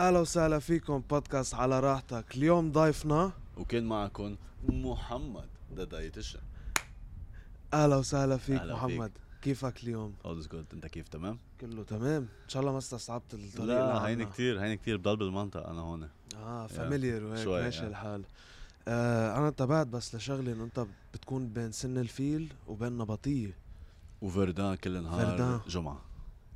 اهلا وسهلا فيكم بودكاست على راحتك. اليوم ضيفنا وكان معكم محمد ذا دايتيشن. اهلا وسهلا فيك محمد، كيفك اليوم؟ All's good. انت كيف؟ تمام كله تمام ان شاء الله. ما استصعبت الطريق؟ لا هين كتير بضل بالمنطقه انا هون فاميليير وهيك ماشي الحال. انا تبعت بس لشغله انه انت بتكون بين سن الفيل وبين نبطيه وفردان كل نهار فردان. جمعه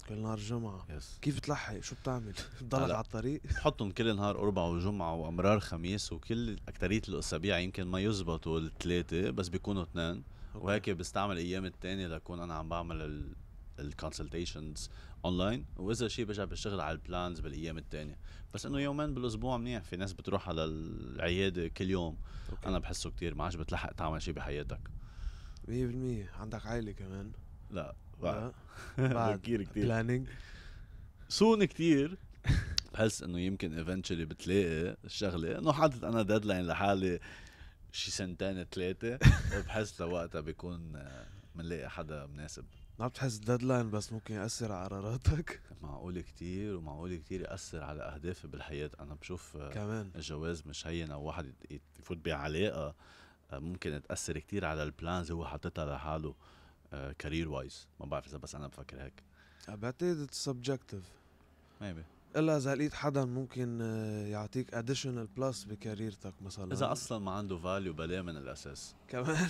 كل نهار جمعة. Yes. كيف بتلحق؟ شو بتعمل؟ بتضلك على الطريق؟ بحطهم كل نهار أربع وجمعة وأمرار خميس، وكل أكترية الأسابيع يمكن ما يزبطوا الثلاثة بس بيكونوا اثنين. Okay. وهيك بستعمل أيام التانية لأكون أنا عم بعمل الكونسلتيشنز أونلاين، وإذا شيء بجع بشتغل على البلانز بالأيام التانية. بس إنه يومين بالأسبوع منيح. في ناس بتروح على العيادة كل يوم. Okay. أنا بحسه كتير ما عادش بتلحق تعمل شيء بحياتك 100%. عندك عائلة كمان؟ لا بعد كتير سون كتير. بحس انه يمكن eventually بتلاقي الشغلة انه حاطط انا ديدلاين لحالي شي سنتين ثلاثة، بحس لوقتها بيكون منلاقي حدا مناسب. ما بتحس ديدلاين بس ممكن يأثر على قراراتك؟ معقول كتير، ومعقول كتير يأثر على اهدافي بالحياة. انا بشوف كمان الجواز مش هين، او واحد يفوت بعلاقة ممكن تأثر كتير على البلانز هو حاطتها لحاله كارير وايز. ما بعرف اذا بس انا بفكر هيك. بعتقد سبجكتيف ميبي، الا اذا لقيت حدا ممكن يعطيك اديشنال بلس بكاريرتك مثلا، اذا اصلا ما عنده فاليو بلا من الاساس كمان.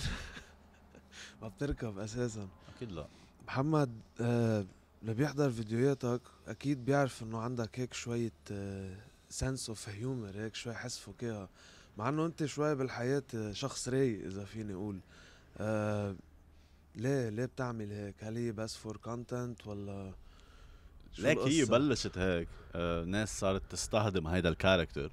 ما بتركب اساسا. اكيد لا. محمد اللي بيحضر فيديوهاتك اكيد بيعرف انه عندك هيك شويه سنس اوف هيومر، هيك شوي حس فكاهه، مع انه انت شوي بالحياه شخص رايق اذا فيني اقول. ليه بتعمل هيك؟ هل هي بس فور كونتنت ولا؟ ليك هي بلشت هيك، ناس صارت تستخدم هيدا الكاركتر،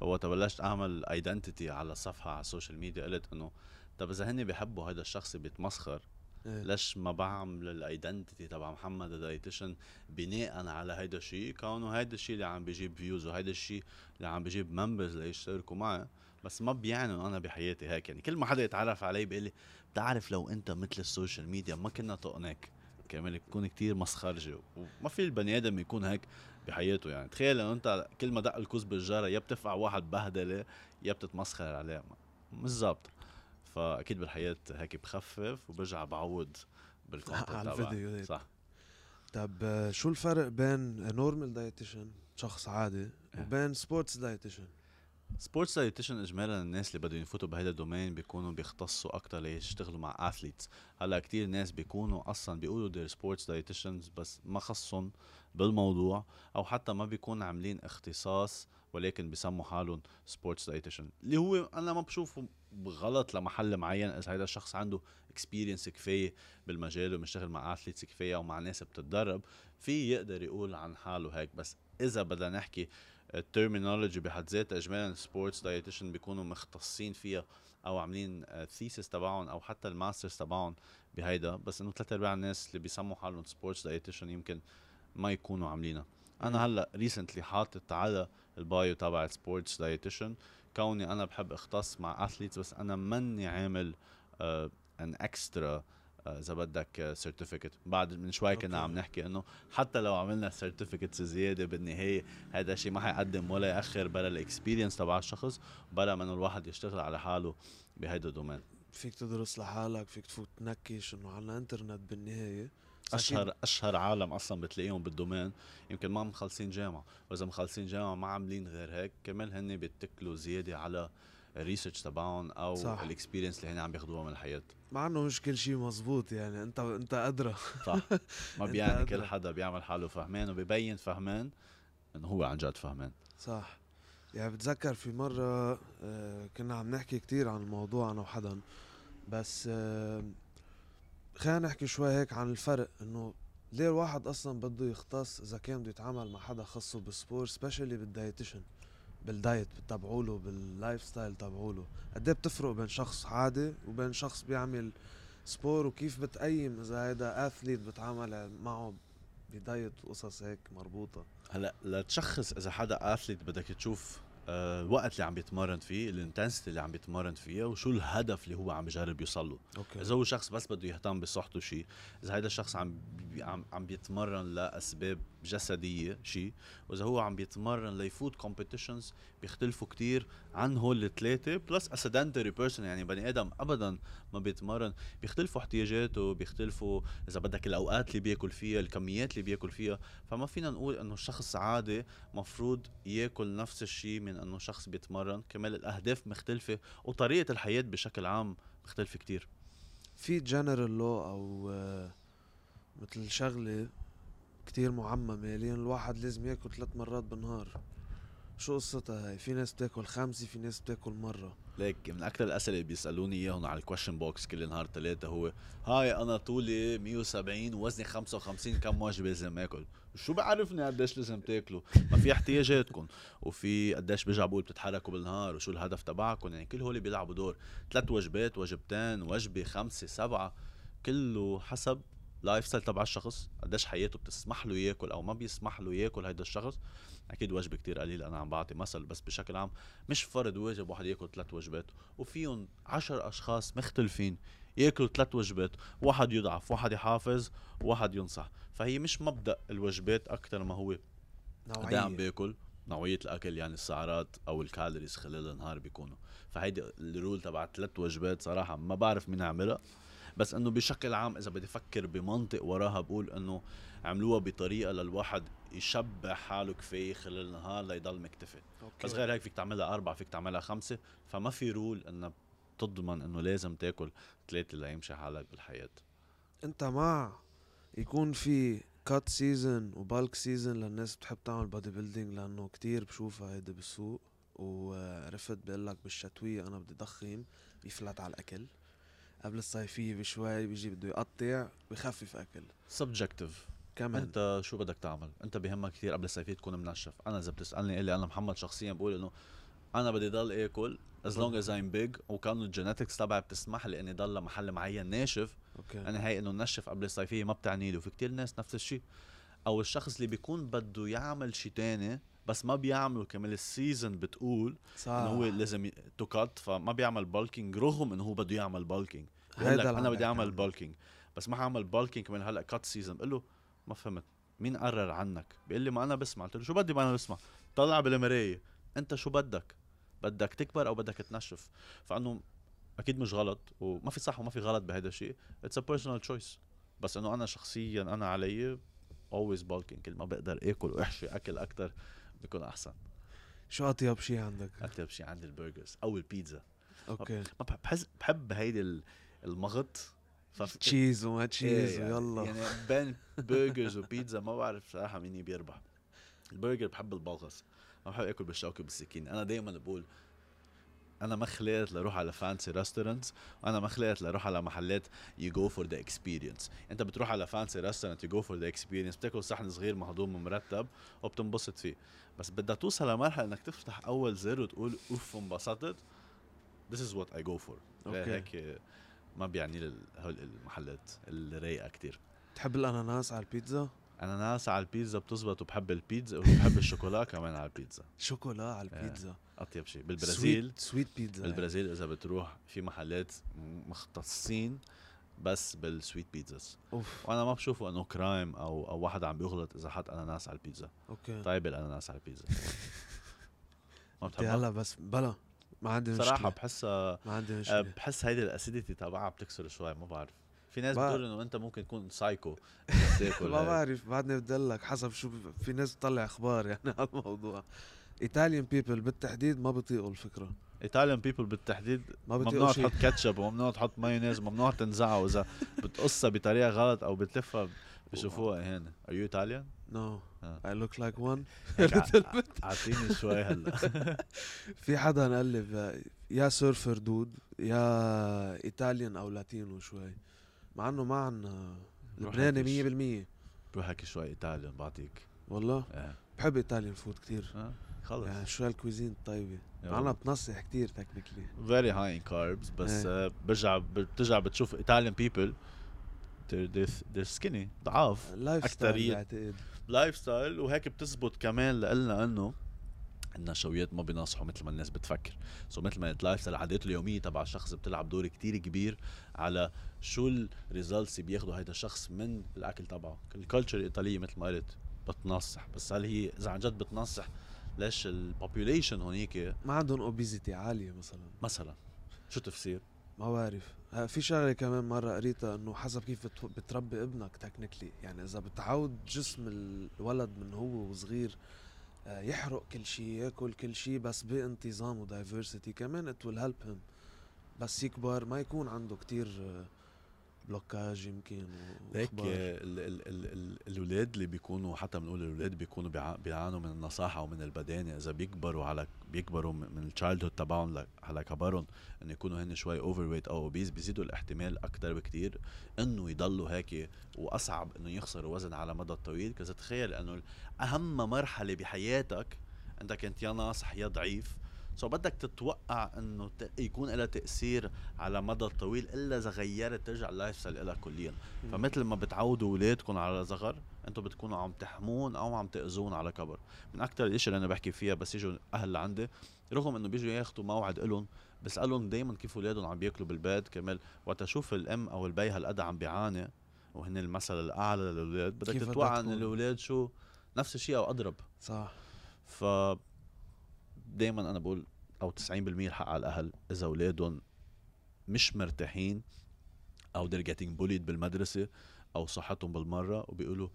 فوقتها بلشت اعمل ايدنتيتي على صفحه على السوشيال ميديا. قلت انه طب اذا هن بيحبوا هيدا الشخص بيتمسخر، ليش ما بعمل الايدنتيتي تبع محمد الدايتيشن بناء على هيدا الشيء، كونه هيدا الشيء اللي عم بيجيب فيوز وهيدا الشيء اللي عم بيجيب ممبرز ليشتركوا معه. بس ما بيعني انه انا بحياتي هيك. يعني كل ما حدا يتعرف علي بيقول لي بتعرف لو انت مثل السوشيال ميديا ما كنا طقناك، كمان تكون كتير مسخرجه، وما في البني ادم يكون هيك بحياته. يعني تخيل انه انت كل ما دق الكوز بالجاره يا بتفقع واحد بهدله يا بتتمسخر عليه، مش ظابطه. فاكيد بالحياه هيك بخفف وبرجع بعود بالكونتنت تبعه. صح. طب شو الفرق بين نورمال دايتيشن شخص عادي وبين سبورتس دايتيشن؟ سبورتس دايتيشن اجمالا الناس اللي بدهم يفوتوا بهذا الدومين بيكونوا بيختصوا اكتر ليشتغلوا مع اثليتس. هلا كتير ناس بيكونوا اصلا بيقولوا دير سبورتس دايتيشنز بس ما خصهم بالموضوع، او حتى ما بيكون عاملين اختصاص ولكن بيسموا حالهم سبورتس دايتيشن، اللي هو انا ما بشوفه غلط لمحل معين اذا هذا الشخص عنده اكسبيرينس كفايه بالمجال ومشتغل مع اثليتس كفايه ومع ناس بتتدرب في، يقدر يقول عن حاله هيك. بس اذا بدنا نحكي الترمينولوجي بحد ذاتها، اجمالا سبورتس دايتيشن بيكونوا مختصين فيها او عاملين الثيسس تبعهم او حتى الماسترز تبعهم بهيدا. بس انه 3/4 الناس اللي بيسموا حالهم سبورتس دايتيشن يمكن ما يكونوا عاملينها. انا هلا ريسنتلي حاطط على البايو تبع سبورتس دايتيشن كوني انا بحب اختص مع اثليتس، بس انا مني عامل ان اكسترا اذا بدك سيرتيفيكت. بعد من شوي كنا عم نحكي انه حتى لو عملنا سيرتيفيكتس زياده بالنهايه هذا شيء ما حيقدم ولا ياخر بلا الاكسبيرينس تبع الشخص، بلا ما انه الواحد يشتغل على حاله بهيدا الدومين. فيك تدرس لحالك، فيك تفوت تنكش انه على الانترنت بالنهايه. اشهر عالم اصلا بتلاقيهم بالدومين يمكن ما مخلصين جامعه، واذا مخلصين جامعه ما عاملين غير هيك، كمان هن بيتكلوا زياده على الريسيرش تبعهم او الاكسبيرينس اللي هن عم بياخدوها من الحياه. مع انه مش كل شيء مزبوط، يعني انت قادره. صح. ما بيعني كل حدا بيعمل حاله فهمان وبيبين فهمان انه هو عن جد فهمان. صح. يعني بتذكر في مره كنا عم نحكي كتير عن الموضوع انا وحدا، بس خلينا نحكي شوي هيك عن الفرق انه ليه الواحد اصلا بده يختص اذا كان بده يتعامل مع حدا خاصه بالسبور، سبيشالي بالدايتيشن، بالدايت بتابعوله، باللايف ستايل تابعوله. قد ايه بتفرق بين شخص عادي وبين شخص بيعمل سبور، وكيف بتقيم اذا هيدا اثليت بتعامل معه بدايت وقصص هيك مربوطه؟ هلا لتشخص اذا حدا اثليت بدك تشوف الوقت اللي عم بيتمرن فيه، الانتنسيتي اللي عم بيتمرن فيه، وشو الهدف اللي هو عم يجرب يوصل له. اذا هو شخص بس بده يهتم بصحته شيء، اذا هيدا الشخص عم بيتمرن لاسباب جسديه شيء، واذا هو عم بيتمرن ليفوت كومبيتيشنز بيختلفوا كتير عن هول الثلاثه، بلس اسيدنتري بيرسون، يعني بني ادم ابدا ما بيتمرن، بيختلفوا احتياجاته، بيختلفوا اذا بدك الاوقات اللي بياكل فيها، الكميات اللي بياكل فيها. فما فينا نقول انه الشخص عادي مفروض ياكل نفس الشيء من انه شخص بيتمرن، كمان الاهداف مختلفه وطريقه الحياه بشكل عام مختلفه كتير. في جنرال لو او مثل شغله كتير معممه لين الواحد لازم ياكل 3 مرات بالنهار، شو قصتها هاي؟ في ناس بتاكل 5، في ناس بتاكل مره. ليك من اكثر الاسئله اللي بيسالوني اياهم على الكويشن بوكس كل نهار 3 هو هاي انا طولي 170 ووزني 55، كم وجبه لازم اكل؟ شو بعرفني قديش لازم تاكلوا؟ ما في احتياجاتكم، وفي قديش برجع بقول بتتحركوا بالنهار، وشو الهدف تبعكم؟ يعني كل هول بيلعبوا دور. 3 وجبات، وجبتين، وجبه، 5، 7، كله حسب لايف ستايل تبع الشخص، قديش حياته بتسمح له ياكل او ما بيسمح له ياكل هيدا الشخص. اكيد وجبه كتير قليله، انا عم بعطي مثل، بس بشكل عام مش فرض واجب واحد ياكل 3 وجبات، وفيهم 10 اشخاص مختلفين ياكلوا 3 وجبات، واحد يضعف، واحد يحافظ، واحد ينصح. فهي مش مبدا الوجبات اكتر ما هو نوعيه عم بياكل، نوعيه الاكل، يعني السعرات او الكالوريز خلال النهار بيكونوا. فهيدي الرول تبع 3 وجبات صراحه ما بعرف مين عملها، بس انه بشكل عام اذا بدي افكر بمنطق وراها بقول انه عملوها بطريقه للواحد يشبع حاله كفايه خلال النهار ليضل مكتفي. أوكي. بس غير هيك فيك تعملها 4، فيك تعملها 5، فما في رول انه بتضمن انه لازم تاكل 3 ليمشي حالك بالحياه. انت مع يكون في كات سيزن وبالك سيزن للناس بتحب تعمل بادي بيلدينج؟ لانه كتير بشوفها هيدا بالسوق، ورفض بيقول لك بالشتويه انا بدي ضخم، بيفلت على الاكل، قبل الصيفيه بشوي بيجي بده يقطع بخفف اكل. سبجكتيف كمان، انت شو بدك تعمل؟ انت بيهمك كثير قبل الصيفيه تكون منشف. انا اذا بتسالني قلي انا محمد شخصيا بقول انه انا بدي ضل اكل as long as I'm big، وكان الجينيتكس تبعي بتسمح لي اني ضل محل معين ناشف. أوكي. انا هي انه نشف قبل الصيفيه ما بتعني لي، وفي كتير ناس نفس الشيء، او الشخص اللي بيكون بده يعمل شيء تاني بس ما بيعملوا كمان السيزن بتقول انه هو لازم تكات، فما بيعمل بالكينج رغم انه هو بده يعمل بالكينج. بقول لك انا بدي اعمل بالكينج بس ما هعمل بالكينج كمان هلا كات سيزن. بقول له ما فهمت، مين قرر عنك؟ بيقول لي ما انا بسمع. قلت له شو بدي ما انا بسمع؟ طلع بالمرايه انت شو بدك، بدك تكبر او بدك تنشف؟ فانه اكيد مش غلط، وما في صح وما في غلط بهذا الشيء، اتس ا بيرسونال تشويس. بس انه انا شخصيا انا علي اولويز بالكينج، كل ما بقدر اكل واحشي اكل اكثر بيكون احسن. شو اطيب شيء عندك؟ اطيب شيء عندي البرجرز او البيتزا. اوكي. ما بحب هيدي المغط تشيز وما تشيز ويلا يعني بين برجرز وبيتزا ما بعرف صراحه مين بيربح. البرجر بحب البلغص، ما بحب اكل بالشوكه بالسكين. انا دائما بقول انا ما خلقت لروح على فانسي ريستورانتس، وانا ما خلقت لروح على محلات يو جو فور ذا اكسبيرينس. انت بتروح على فانسي ريستورانت يو جو فور ذا اكسبيرينس، بتاكل صحن صغير مهضوم مرتب وبتنبسط فيه، بس بدك توصل لمرحله انك تفتح اول زر وتقول اوف انبسطت، this is what I go for. هيك ما بيعني المحلات الرايقه كتير. بتحب الاناناس على البيتزا؟ اناناس على البيتزا بتزبط، وبحب البيتزا وبحب الشوكولا كمان على البيتزا. شوكولا على البيتزا اطيب شيء بالبرازيل. سويت بيتزا بالبرازيل اذا بتروح في محلات مختصين بس بالسويت بيتزاز، وانا ما بشوفه انه كرايم او واحد عم بيغلط اذا حط اناناس على البيتزا. اوكي طيب الاناناس على البيتزا ما بتحبها؟ لا بس بلا ما عندي مشكله صراحه، بحسها ما عندي مشكله، بحس هيدي الاسيديتي تبعها بتكسر شوي. ما بعرف، في ناس بتقول انه انت ممكن تكون سايكو بتاكل ما بعرف، بعدني بدلك حسب شو في ناس بتطلع اخبار يعني على الموضوع. ايطاليان بيبل بالتحديد ما بيطيقوا الفكره، ايطاليان بيبل بالتحديد ممنوع تحط كاتشب وممنوع تحط مايونيز وممنوع تنزعه، واذا بتقصها بطريقه غلط او بتلفها بشوفوها هنا. Are you Italian? No. I look like one. عطيني شوي هلا. في حدا قلب يا سيرفر دود يا ايطاليان او لاتينو شوي، مع انه ما عنا لبناني 100%. بروح هيك شوي ايطاليان بعطيك والله. بحب ايطاليان فود كتير. خلص يعني شو هالكوزين الطيبه، معنا بتنصح كتير تكنيكلي very high in carbs، بس بترجع بتشوف ايطاليان people they're skinny، ضعاف اكثريه لايف ستايل. وهيك بتزبط كمان لقلنا انه النشويات ما بينصحوا مثل ما الناس بتفكر. مثل ما اللايف ستايل عاداته اليوميه تبع الشخص بتلعب دور كتير كبير على شو الريزلتس بياخدوا هيدا الشخص من الاكل تبعه. الكالتشر الايطاليه مثل ما قلت بتنصح، بس هل هي اذا عن جد بتنصح ليش البوبوليشن هونيك ما عندهم اوبيزيتي عاليه مثلا شو تفسير؟ ما بعرف. في شغله كمان مره قريتها انه حسب كيف بتربي ابنك تكنيكلي، يعني اذا بتعود جسم الولد من هو وصغير يحرق كل شيء، ياكل كل شيء بس بانتظام ودايفرسيتي كمان it will help him، بس يكبر ما يكون عنده كتير بلوكاج يمكن. ليك الأولاد اللي بيكونوا، حتى بنقول الأولاد بيكونوا بيعانوا من النصاحة ومن البدانة، إذا بيكبروا من التشايلدهود تبعهم على كبرهم إن يكونوا هن شوي overweight أو obese، بيزيدوا الاحتمال أكتر بكتير إنه يضلوا هيك، وأصعب إنه يخسروا وزن على مدى طويل. كذا تخيل إنه أهم مرحلة بحياتك أنت كنت يا ناصح يا ضعيف، سو بدك تتوقع انه يكون لها تاثير على مدى طويل الا اذا غيرت ترجع اللايف ستايل لها كليا. فمثل ما بتعودوا اولادكم على صغر انتم بتكونوا عم تحمون او عم تاذون على كبر. من اكثر الاشياء اللي انا بحكي فيها بس يجوا اهل عندي، رغم انه بيجوا ياخذوا موعد لهم، بسالهم دائما كيف اولادهم عم بياكلوا بالبيت كمان، وتشوف الام او البي هالقد عم بيعاني وهن المثل الاعلى للاولاد، بدك تتوقع ان الاولاد شو نفس الشيء او اضرب. صح. ف دايما انا بقول او 90% الحق على الاهل، اذا اولادهم مش مرتاحين او they're getting bullied بالمدرسه او صحتهم بالمره وبيقولوا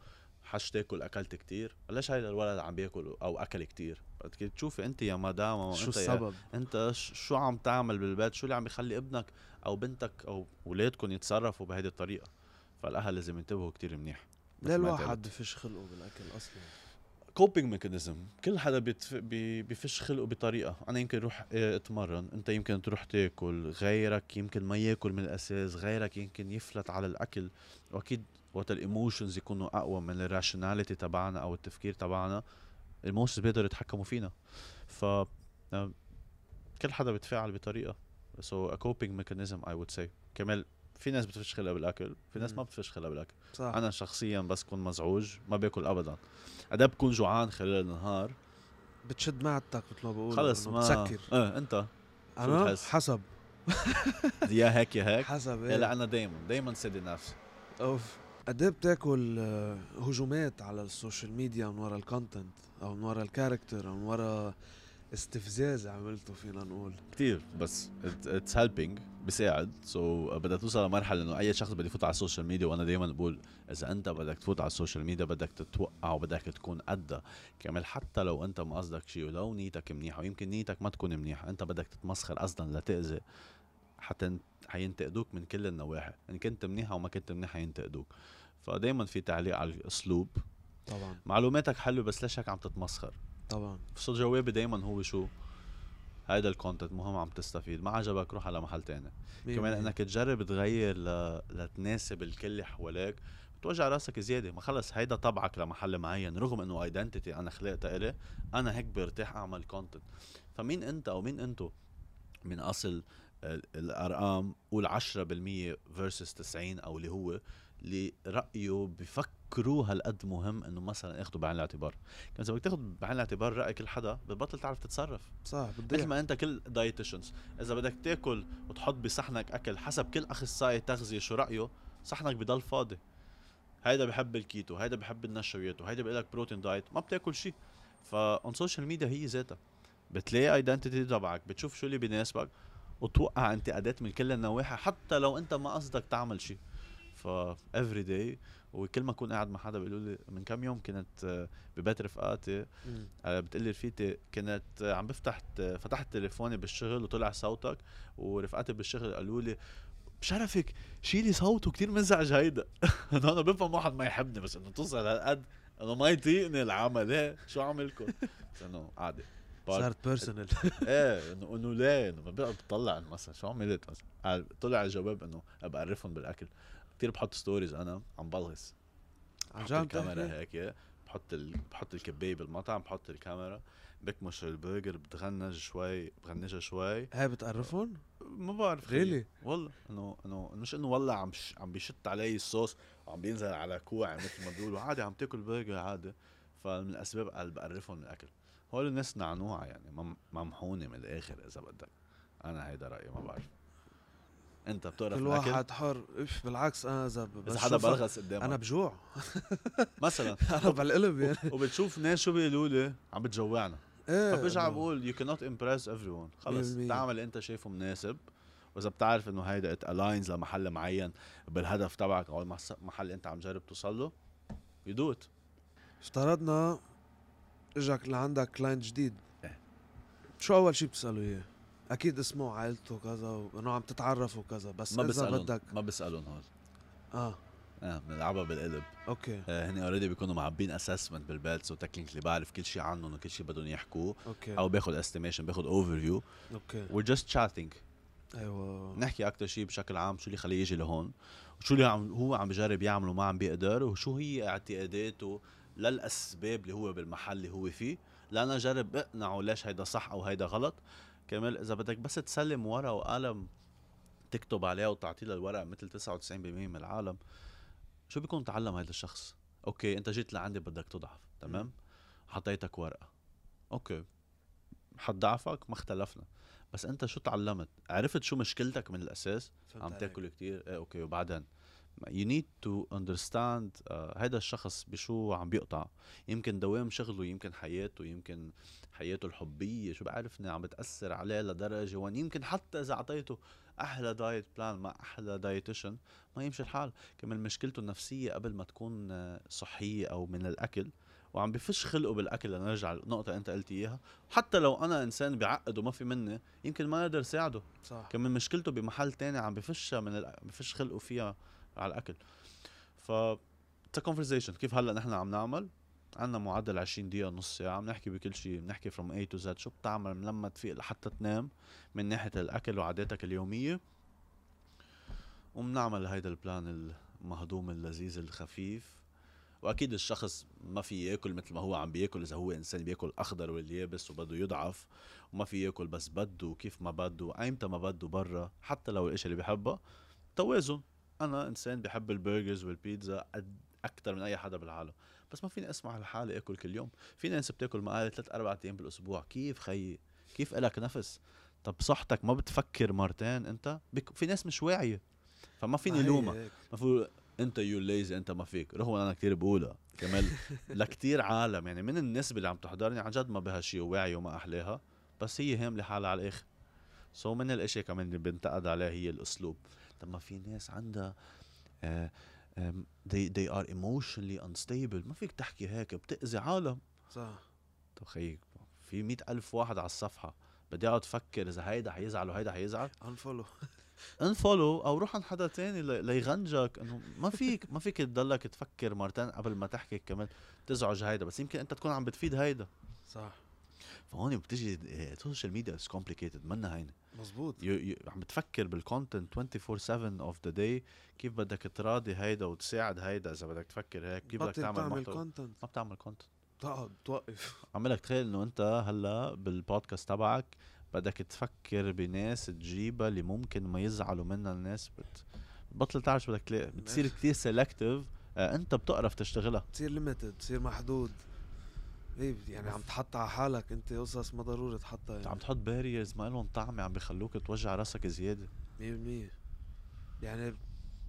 حش تاكل اكلت كتير، ليش هيدا الولد عم بياكل او اكل كتير؟ بدك تشوف انت يا مدام وانت شو السبب، انت شو عم تعمل بالبيت، شو اللي عم يخلي ابنك او بنتك او اولادكم يتصرفوا بهذه الطريقه. فالاهل لازم ينتبهوا كتير منيح. لا الواحد فيش خلقه بالاكل اصلا coping mechanism، كل حدا بيفش خلقه بطريقة. أنا يمكن روح اتمرن، أنت يمكن تروح تاكل، غيرك يمكن ما ياكل من الأساس، غيرك يمكن يفلت على الأكل. وأكيد وقت الإيموشنز يكونوا أقوى من الراشناليتي تبعنا أو التفكير تبعنا، الموشنز بيقدروا يتحكموا فينا. ف كل حدا بيتفاعل بطريقة، so a coping mechanism I would say. كمال في ناس بتفش خلقها بالأكل، في ناس ما بتفش خلقها بالأكل. صح. أنا شخصياً بس كون مزعوج ما بيأكل أبداً، أدا بكون جوعان خلال النهار بتشد معدتك مثل ما بقول خلص ما بتسكر. أنت أنا حسب يا هيك يا هيك حسب إيه. لا أنا دايماً سدي نفسي. أوف أدا بتاكل هجومات على السوشيال ميديا من وراء الكونتنت أو من وراء الكاركتر أو من وراء استفزاز عملته، فينا نقول كتير بس it's helping، بيساعد. بدأت توصل لمرحلة انه اي شخص بدي يفوت على السوشيال ميديا، وانا دايما بقول اذا انت بدك تفوت على السوشيال ميديا بدك تتوقع وبدك تكون قدها كامل، حتى لو انت ما قصدك شيء ولو نيتك منيحة، ويمكن نيتك ما تكون منيحة، انت بدك تتمسخر اصلا لتأذي، حتى حينتقدوك من كل النواحي، ان كنت منيحة وما كنت منيحة حينتقدوك. فدايما في تعليق على الاسلوب، طبعا معلوماتك حلوة بس ليش هيك عم تتمسخر؟ طبعا فصوت جوابي دايما هو شو هيدا الكونتنت مهم عم تستفيد، ما عجبك روح على محل تاني. كمان انك تجرب تغير لتناسب الكل حواليك بتوجع راسك زياده، ما خلص هيدا طبعك لمحل معين، رغم انه ايدنتيتي انا خلقتها الي انا هيك برتاح اعمل كونتنت. فمين انت او مين انتو من اصل الارقام وال10% versus 90 او اللي هو اللي رايه بفكروا هالقد مهم انه مثلا اخذوا بعين الاعتبار. كان اذا بدك تاخذ بعين الاعتبار راي كل حدا بتبطل تعرف تتصرف. صح. مثل ما انت كل دايتيشنز اذا بدك تاكل وتحط بصحنك اكل حسب كل اخصائي تغذيه شو رايه، صحنك بضل فاضي. هيدا بحب الكيتو، هيدا بحب النشويات، وهيدا بيقول لك بروتين دايت، ما بتاكل شيء. فاون سوشيال ميديا هي ذاتها بتلاقي ايدنتيتي تبعك، بتشوف شو اللي بيناسبك وتوقع انتقادات من كل النواحي حتى لو انت ما قصدك تعمل شيء. فا every day. وكل ما أكون قاعد مع حدا بيقولوا لي من كم يوم كنت ببيت رفقاتي بتقلي رفيقتي كنت عم فتحت تليفوني بالشغل وطلع صوتك، ورفقاتي بالشغل قالوا لي بشرفك شيلي صوته كتير مزعج هيدا. أنا بفهم واحد ما يحبني بس إنه توصل هالقد إنه ما يطيقني العمل، إيه شو عملكم؟ إنه عادي. صارت بيرسونال. ايه انه لا ما بطلع المسج شو عملت، بس طلع الجواب انه بعرفهم بالاكل كتير، بحط ستوريز انا عم بلغص عشان الكاميرا هيك، بحط الكبايه بالمطعم، بحط الكاميرا بكمش البرجر، بغنجها شوي. هاي بتعرفهم؟ ما بعرف غيلي والله انه مش انه والله عم بيشط علي الصوص وعم بينزل على كوع مثل ما بيقولوا، عادي عم تاكل برجر عادي. فمن الاسباب اللي بعرفهم من الاكل هول الناس نعنوعة، يعني ممحونة من الآخر إذا بدك. أنا هيدا رأيي، ما بعرف انت بتقرف كل واحد حر. بالعكس انا اذا حدا برغص قدامك انا بجوع مثلا انا بالقلب يعني. وبتشوف ناس شو بيقولوا لي عم بتجوعنا إيه. فبرجع بقول you cannot impress everyone. خلص تعمل اللي انت شايفه مناسب, واذا بتعرف انه هيدا it aligns لمحل معين بالهدف تبعك او المحل انت عم جرب توصل له you do it. افترضنا اجاك لعندك كلاينت جديد إيه. شو اول شيء بتساله اياه؟ اكيد اسمه عائلته كذا وانه عم تتعرفوا كذا. بس ما بسألون بدك ما بسألون هول بنلعبها بالقلب اوكي. هني اوريدي بيكونوا معبين اسسمنت بالبيلتس وتكنيكلي بعرف كل شيء عنهم وكل شيء بدهم يحكوه أوكي. او باخذ استيميشن باخذ اوفر فيو اوكي. وي جاست تشاتينج ايوه. نحكي اكثر شيء بشكل عام شو اللي خليه يجي لهون وشو اللي هو عم بجرب يعمله ما عم بيقدر وشو هي اعتقاداته للاسباب اللي هو بالمحل اللي هو فيه. لأنا جرب اقنعه ليش هيدا صح او هيدا غلط. كمل إذا بدك بس تسلم ورقة وقلم تكتب عليها وتعطيه للورقة مثل 99% من العالم شو بيكون تعلم هيدا الشخص. أوكي أنت جيت لعندي بدك تضعف تمام حطيتك ورقة أوكي حتضعفك ما اختلفنا بس أنت شو تعلمت عرفت شو مشكلتك من الأساس عم تاكل كتير إيه أوكي. وبعدين you need to understand هيدا الشخص بشو عم بيقطع. يمكن دوام شغله يمكن حياته يمكن حياته الحبية شو بعرفني عم بتأثر عليه لدرجة وان يمكن حتى إذا أعطيته أحلى دايت بلان مع أحلى دايتيشن ما يمشي الحال. كمان مشكلته النفسية قبل ما تكون صحية أو من الأكل وعم بفش خلقه بالأكل. لنرجع لنقطة أنت قلت إياها حتى لو أنا إنسان بعقد وما في مني يمكن ما أقدر ساعده صح. كمان مشكلته بمحل تاني عم بفش خلقه فيها على الأكل. ف conversation كيف هلأ نحن عم نعمل عنا معدل 20 دقيقة نص ساعة عم نحكي بكل شيء بنحكي from A to Z شو بتعمل من لما تفيق لحتى تنام من ناحية الأكل وعاداتك اليومية وبنعمل هيدا البلان المهضوم اللذيذ الخفيف. وأكيد الشخص ما في يأكل مثل ما هو عم بيأكل إذا هو إنسان بيأكل أخضر واليابس وبده يضعف وما في يأكل بس بده كيف ما بده أيمتى ما بده برا حتى لو الإشي اللي بيحبه. توازن. أنا إنسان بحب البرجرز والبيتزا أكتر من أي حدا بالعالم بس ما فيني أسمع الحالة أكل كل يوم. في ناس بتأكل مقالي 3-4 أيام بالأسبوع. كيف خيي كيف إلك نفس؟ طب صحتك ما بتفكر مرتين أنت في ناس مش واعية فما فيني لومة مفروض أنت يو ليزي أنت ما فيك. رغم أنا كتير بقولها كمان لكتير عالم يعني من الناس اللي عم تحضرني عن جد ما بها شيء واعي وما أحليها بس هي هم لحالها على الآخر. سو من الأشياء كمان اللي بنتقد عليها هي الأسلوب. لما في ناس عندها they are emotionally unstable ما فيك تحكي هيك بتأذي عالم صح. طب خيك في 100,000 واحد على الصفحة بدي اقعد افكر اذا هيدا حيزعل وهيدا حيزعل unfollow او روح عند حدا تاني ليغنجك انه ما فيك تضلك تفكر مرتين قبل ما تحكي كمان تزعج هيدا بس يمكن انت تكون عم بتفيد هيدا صح. فهون بتجي السوشيال ميديا is complicated منها هينه مظبوط عم بتفكر بالكونتنت 24/7 of the day كيف بدك تراضي هيدا وتساعد هيدا. اذا بدك تفكر هيك كيف بدك تعمل محتوى ما بتعمل كونتنت بتقعد توقف عملك. تخيل انه انت هلا بالبودكاست تبعك بدك تفكر بناس تجيبها اللي ممكن ما يزعلوا منها الناس بطل تعرف شو بدك تلاقي بتصير كتير سيلكتيف. انت بتقرف تشتغلها بتصير ليميتد بتصير محدود يعني عم تحط على حالك انت قصص ما ضروري تحطها يعني. عم تحط باريرز ما لهم طعمه عم بيخلوك توجع راسك زياده 100% يعني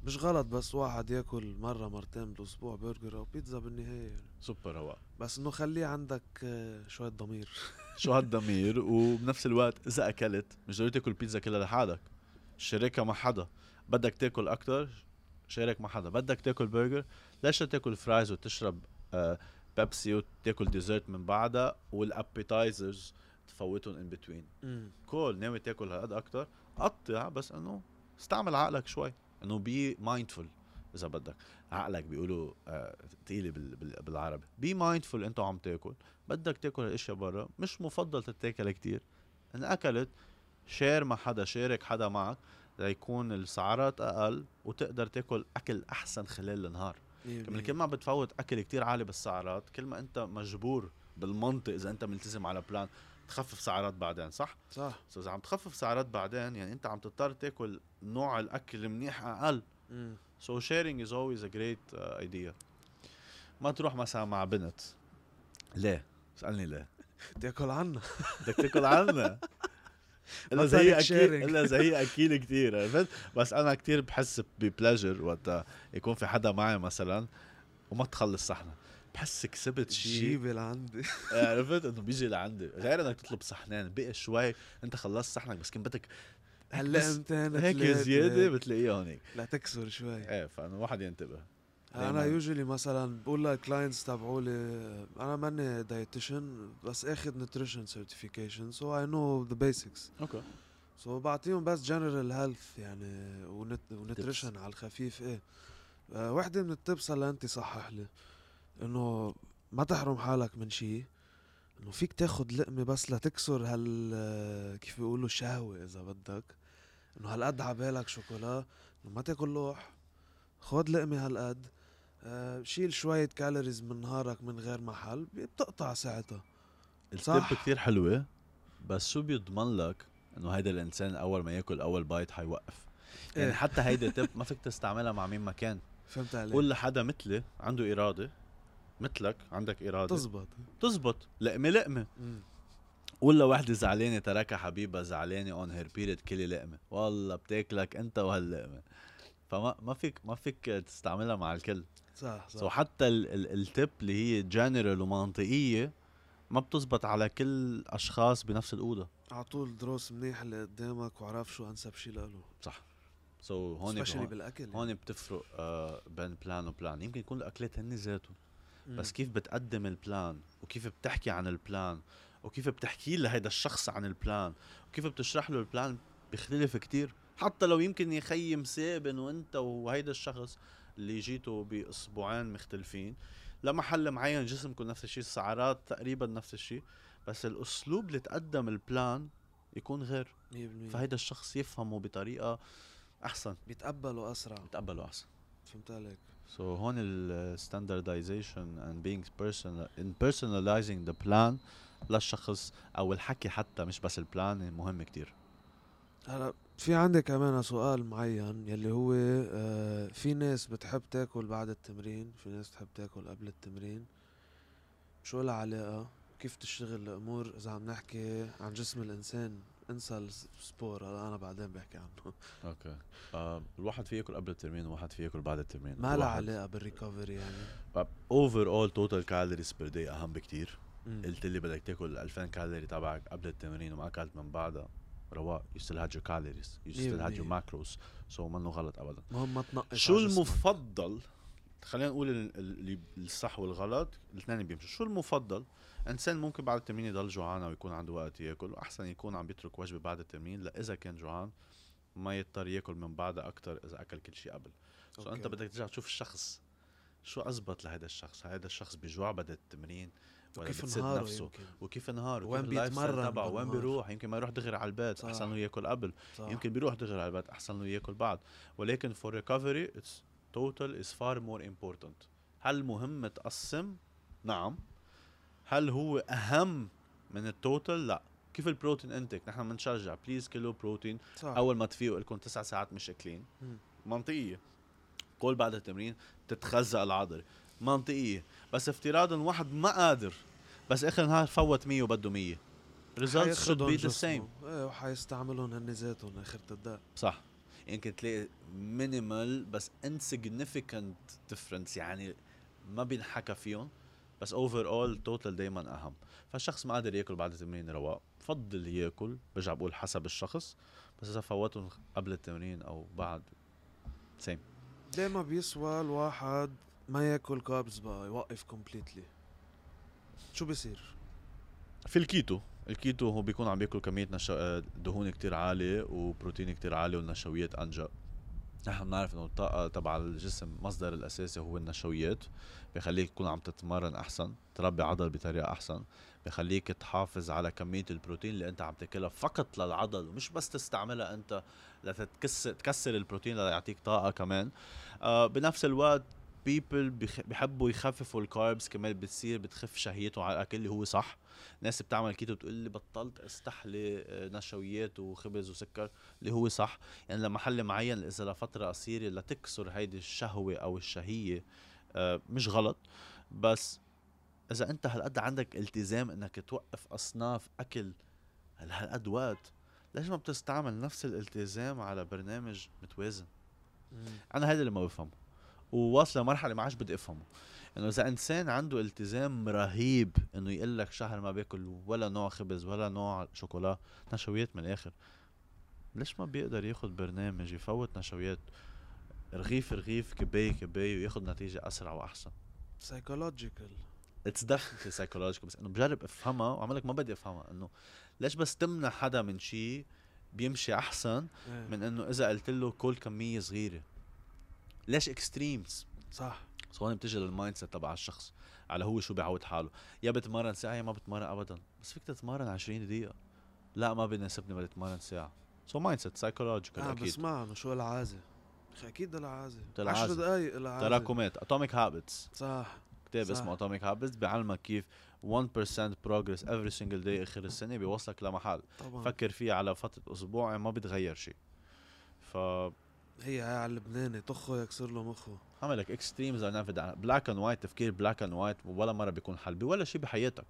مش غلط بس واحد ياكل مره مرتين بالاسبوع برجر او بيتزا بالنهايه يعني. سوبر هو بس انه خليه عندك شويه ضمير شو هالضمير. وبنفس الوقت اذا اكلت مش ضروري تاكل بيتزا كلها لحالك شاركها مع حدا. بدك تاكل اكتر شارك مع حدا. بدك تاكل برجر ليش تاكل فرايز وتشرب بيبسي وتاكل ديزرت من بعدها والابيتايزرز تفوتهم ان بتوين كل ناوي تاكل هالقد اكتر قطع بس انه استعمل عقلك شوي انه بي مايندفول. اذا بدك عقلك بيقولوا تقيله بالعربي بي مايندفول انت عم تاكل. بدك تاكل الاشياء برا مش مفضل تتاكل كتير. ان اكلت شير مع حدا شارك حدا معك ليكون السعرات اقل وتقدر تاكل اكل احسن خلال النهار. كل ما بتفوت اكل كتير عالي بالسعرات كل ما انت مجبور بالمنطق اذا انت ملتزم على بلان تخفف سعرات بعدين صح. اذا عم تخفف سعرات بعدين يعني انت عم تضطر تاكل نوع الاكل منيح اقل. so sharing is always a great idea. ما تروح مثلا مع بنت ليه؟ اسالني ليه؟ تاكل عنا بدك تاكل عنا الا زي اكيل كتير. بس انا كتير بحس ببلاجر وقت يكون في حدا معي مثلا وما تخلص صحنه، بحس كسبت شيء. جيبي لعندي، عرفت انه بيجي لعندي. غير انك تطلب صحنين بقى شوي انت خلصت صحنك، بس كان بدك هلا امتى هيك زياده بتلاقيها هونيك، لا تكسر شوي. ايه فانا واحد ينتبه. انا يوجولي مثلا بقول للكلاينتس تبعولي انا ماني دايتيشن بس اخذ نيوتريشن سيرتيفيكيشن، سو اي نو ذا بيسكس. اوكي سو بعطيهم بس جنرال هيلث يعني ونيوتريشن على الخفيف. ايه وحده من التبس اللي انت صحح لي انه ما تحرم حالك من شيء، انه فيك تاخد لقمه بس لتكسر هال كيف بيقولوا شهوه اذا بدك، انه هالقد عبالك شوكولا انه ما تاكل لوح، خد لقمه هالقد شيل شويه كالوريز من نهارك من غير محل، بتقطع ساعتها. التب كتير حلوه، بس شو بيضمن لك انه هيدا الانسان اول ما ياكل اول بايت حيوقف؟ يعني حتى هيدا تب ما فيك تستعملها مع مين ما كان. فهمت عليك. قول لحدا مثلي عنده اراده، مثلك عندك اراده، تزبط لقمه لقمه. ولا واحدة زعلانة تركها حبيبة زعلانة اون هير بيريد كلي لقمه، والله بتاكلك انت وهاللقمه. فما ما فيك تستعملها مع الكل. صح. وحتى التب اللي هي جنرال ومنطقيه ما بتزبط على كل اشخاص بنفس الاوضه. على طول دروس منيح اللي قدامك وعرف شو انسب شيء له. صح. هون بتفرق بين بلان وبلان. يمكن يكون الاكلات هن ذاته، بس كيف بتقدم البلان وكيف بتحكي عن البلان وكيف بتحكي لهيدا الشخص عن البلان وكيف بتشرح له البلان بيختلف كتير. حتى لو يمكن يخيم سابن وانت وهيدا الشخص اللي جيتوا باسبوعين مختلفين لمحل معين، جسمكم نفس الشيء، السعرات تقريبا نفس الشيء، بس الاسلوب اللي تقدم البلان يكون غير. فهيدا الشخص يفهمه بطريقه احسن، بيتقبله اسرع. فهمت عليك. So هون standardization and being personal in personalizing the plan للشخص أو الحكي، حتى مش بس البلان، مهم كتير. هلا في عندي كمان سؤال معين يلي هو في ناس بتحب تاكل بعد التمرين، في ناس بتحب تاكل قبل التمرين، شو العلاقة؟ كيف تشتغل الأمور إذا عم نحكي عن جسم الإنسان؟ انسى السبور، انا بعدين بحكي عنه. اوكي. الواحد فيه ياكل قبل التمرين وواحد فيه ياكل بعد التمرين، ما له علاقه بالريكفري يعني. اوفر اول توتال كالوريز بير داي اهم بكتير. قلت لي بدك تاكل 2000 كالوري تبعك قبل التمرين وما اكلت من بعدها، رواق يستلهج كالوريز، يستلهج ماكروز، سو ما انه غلط ابدا. المهم ما تنقص. شو المفضل؟ خلينا نقول الصح والغلط، الاثنين بيمشوا. شو المفضل؟ انسان ممكن بعد التمرين يضل جوعان ويكون عنده وقت ياكل، احسن يكون عم يترك وجبه بعد التمرين، لا اذا كان جوعان ما يضطر ياكل من بعدها اكثر اذا اكل كل شيء قبل. سو انت بدك ترجع تشوف الشخص شو ازبط لهذا الشخص، هذا الشخص بجوع بعد التمرين ولا بيسد نفسه، وكيف نهاره، وين بيتمرن، وين بيروح. يمكن ما يروح دغري على البيت، احسن له ياكل قبل. يمكن بيروح دغري على البيت، احسن له ياكل بعد. ولكن فور ريكفري total is far more important. هل مهم تقسم؟ نعم. هل هو أهم من التوتال؟ لا. كيف البروتين انتك؟ نحن منشجع بليز كيلو بروتين أول ما تفيقوا لكم 9 ساعات مش أكلين، منطقية. قول بعد التمرين تتخزق العضل، منطقية. بس افتراضا واحد ما قادر، بس آخر نهار فوت 100 وبده 100، results should be the same. وحيستعملون هالنزاتهم آخر تداء. صح. يمكن تلاقي مينيمال بس insignificant difference، يعني ما بينحكى فيهم، بس overall total دايما أهم. فالشخص ما قادر يأكل بعد التمرين، رواق فضل يأكل، برجع بقول حسب الشخص، بس إذا فوتهم قبل التمرين أو بعد same. دايما بيسوى الواحد ما يأكل كاربز بقى، يوقف completely. شو بيصير؟ في الكيتو، الكيتو هو بيكون عم بياكل كميه دهون كتير عاليه وبروتين كتير عالي والنشويات انجا. نحن بنعرف انه الطاقه تبع الجسم مصدر الاساسي هو النشويات، بيخليك تكون عم تتمرن احسن، تربي عضل بطريقه احسن، بيخليك تحافظ على كميه البروتين اللي انت عم تاكلها فقط للعضل، ومش بس تستعملها انت لتكسر البروتين ليعطيك طاقه كمان. بنفس الوقت people بيحبوا يخففوا الكاربس كمان، بتصير بتخف شهيته على الاكل اللي هو صح. ناس بتعمل كيتو بتقول لي بطلت استحلي نشويات وخبز وسكر، اللي هو صح. يعني لمحل معين اذا لفتره قصيره لتكسر هيدي الشهوه او الشهيه مش غلط، بس اذا انت هالقد عندك التزام انك توقف اصناف اكل هالقد وقت، ليش ما بتستعمل نفس الالتزام على برنامج متوازن؟ انا هذا اللي ما بفهمه وواصله مرحله ما عادش بدي افهمه، انه اذا انسان عنده التزام رهيب انه يقول لك شهر ما باكل ولا نوع خبز ولا نوع شوكولا نشويات من الاخر، ليش ما بيقدر ياخد برنامج يفوت نشويات رغيف رغيف كباية كباية وياخد نتيجة أسرع وأحسن؟ psychological it's definitely psychological، بس أنه بجرب أفهمها وعملك ما بدي أفهمها، أنه ليش بس تمنع حدا من شيء بيمشي أحسن من أنه إذا قلت له كل كمية صغيرة؟ ليش إكستريمز؟ صح، سواء بتجي للمايندسيت تبع الشخص على هو شو بيعود حاله، يا بتمرن ساعة يا ما بتمرن أبدا، بس فيك تتمرن 20 دقيقة، لا ما بيناسبني بدي أتمرن ساعة. So mindset psychological أكيد. بسمع إنه شو العازة، أكيد العازة 10 دقايق العازة، تراكمات atomic habits. صح، كتاب اسمه atomic habits بعلمك كيف 1% progress every single day آخر السنة بيوصلك لمحل طبعاً. فكر فيه على فترة أسبوع ما بتغير شيء. هي على اللبناني طخه يكسر له مخه، عملك extremes are never black and white، تفكير black and white ولا مرة بيكون حل بولا شيء بحياتك،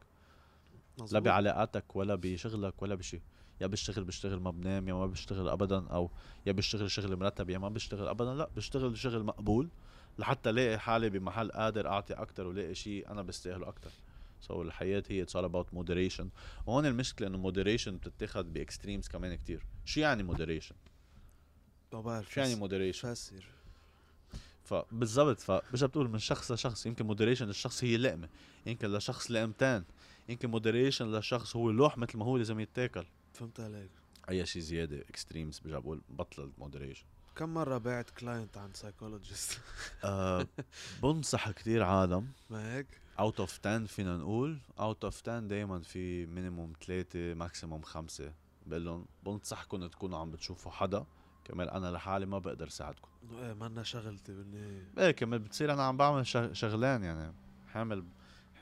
لا بعلاقاتك ولا بشغلك ولا بشيء. يا بشتغل ما بنام، يا ما بشتغل ابدا، او يا بشتغل شغل مرتب يا ما بشتغل ابدا، لا بشتغل شغل مقبول لحتى لاقي حالي بمحل قادر اعطي اكتر ولاقي شيء انا بستاهله اكتر. سو الحياه هي it's all about moderation، وهون المشكله انه moderation بتتاخذ باكستريمز كمان كتير. شو يعني moderation؟ طبعا شو يعني moderation فاسر فبالضبط، فبجا بتقول من شخص لشخص، يمكن moderation للشخص هي لقمه، يمكن لشخص لقمتان، يمكن moderation لشخص هو لوح مثل ما هو لازم يتاكل. فهمت عليك، اي شيء زياده اكستريمز بجي بقول بطل المودريشن. كم مره بعت كلاينت عن سايكولوجيست؟ بنصح كتير عالم، ما هيك اوت اوف 10 فينا نقول اوت اوف 10 دائما في مينيموم 3 ماكسيموم 5 بقول لهم بنصحكم تكونوا عم بتشوفوا حدا، كمان انا لحالي ما بقدر ساعدكم، ايه ما انا شغلتي بالنهايه، ايه كمان بتصير انا عم بعمل شغلان يعني حامل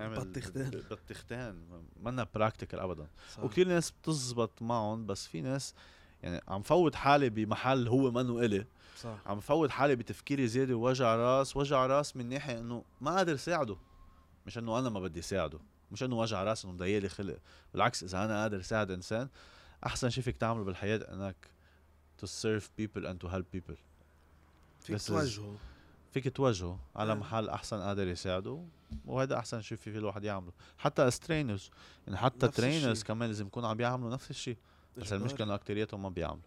بطختان ما لنا براكتيكال ابدا. وكثير ناس بتزبط معهم، بس في ناس يعني عم فوت حالي بمحل هو منو الي، عم فوت حالي بتفكيري زياده ووجع راس من ناحيه انه ما قادر ساعده، مش انه انا ما بدي ساعده، مش انه وجع راس انه مضايقلي خلق، بالعكس اذا انا قادر ساعد انسان احسن شيء فيك تعمله بالحياه انك to serve people and to help people، فيك توجهه على محل احسن قادر يساعده، وهذا احسن شيء في الواحد يعمله. حتى استرينرز يعني حتى ترينرز كمان لازم يكونوا عم يعملوا نفس الشيء، بس المشكله اكثريتهم ما بيعملوا.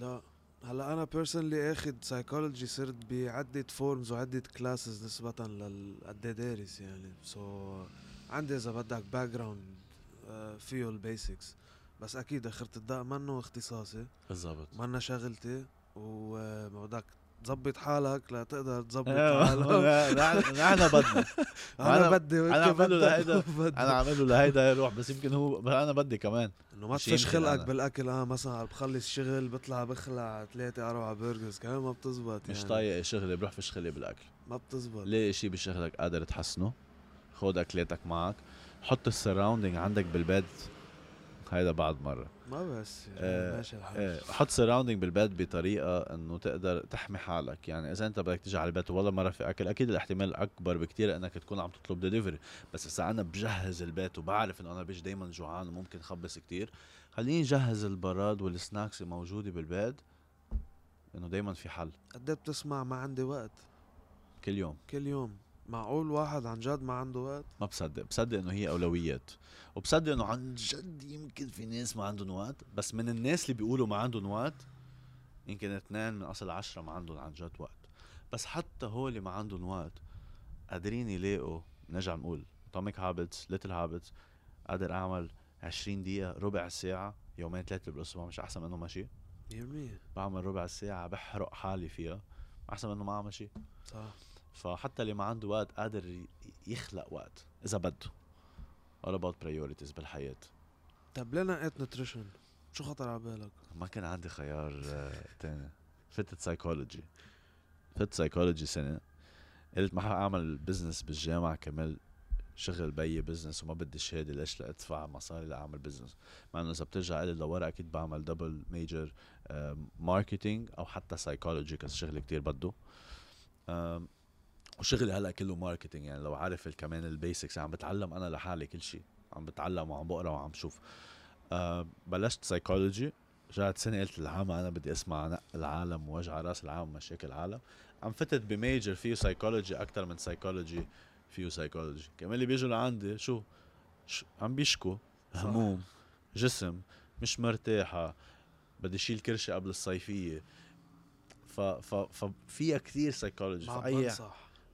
لا هلا انا بيرسونلي اخذ سايكولوجي، صرت بعده فورمز وعده كلاسز نسبه للدارس يعني، سو عندي اذا بدك باك جراوند فيه البيسكس، بس اكيد اخرت الدق منه اختصاصي بالضبط، ما انا شغلتي، وما بدك تظبط حالك لا تقدر تظبط حالك. انا عمله لهيدا يروح، بس يمكن هو انا بدي كمان انه ما تفش خلقك بالاكل. مثلا بخلص شغل بطلع 3-4 برجرز، كمان ما بتزبط يعني. مش طايق شغلي بروح فش خلقي بالاكل، ما بتزبط. ليه شيء بشغلك قادر تحسنه، خد اكلاتك معك، حط السراوندينج عندك بالبيت، هيدا بعد مرة ما بس ماشي الحال. حط سراوندينج بالبيت بطريقة انه تقدر تحمي حالك، يعني اذا انت بدك تجي على البيت والله مرة في اكل، اكيد الاحتمال اكبر بكتير انك تكون عم تطلب ديليفري، بس اذا انا بجهز البيت وبعرف انه انا بيجي دايما جوعان وممكن خبص كتير، خليني جهز البراد والسناكس الموجودة بالبيت انه دايما في حل. قد بتسمع ما عندي وقت كل يوم، معقول واحد عن جد ما عنده وقت؟ ما بصدق انه هي اولويات، وبصدق انه عن جد يمكن في ناس ما عندهم وقت، بس من الناس اللي بيقولوا ما عندهم وقت يمكن 2 من أصل 10 ما عندهم عن جد وقت. بس حتى هو اللي ما عندهم وقت قادرين يلاقوا، نرجع نقول atomic habits little habits، قادر اعمل 20 دقيقة ربع ساعة 2-3 بالاسبوع، مش احسن منه ماشي؟ بعمل ربع ساعة بحرق حالي فيها، احسن منه ما اعمل شيء. صح، فحتى اللي ما عنده وقت قادر يخلق وقت إذا بده. all about priorities بالحياة. طب ليه نقيت نوتريشن؟ شو خطر على بالك؟ ما كان عندي خيار تاني، فتت سايكولوجي سنة، قلت ما هعمل بزنس بالجامعة كمل شغل بي بزنس وما بدي شهادة، ليش لا أدفع مصاري لأعمل بزنس، مع إنه إذا بترجع إلي لورا أكيد بعمل دبل ميجر ماركتينج أو حتى سايكولوجي كشغل كتير بده، وشغلي هلا كله ماركتينج يعني. لو عارف كمان البيسكس، عم بتعلم انا لحالي كل شيء، عم بتعلم وعم بقرا وعم شوف. بلشت سايكولوجي رجعت سنة قلت العامة أنا بدي أسمع عن العالم ووجع راس العالم ومشاكل العالم. عم فتت بميجر فيه سايكولوجي أكتر من سايكولوجي، فيه سايكولوجي كمان اللي بيجوا لعندي شو عم بيشكوا هموم، جسم مش مرتاحة، بدي شيل كرشة قبل الصيفية، ففيها كتير سايكولوجي.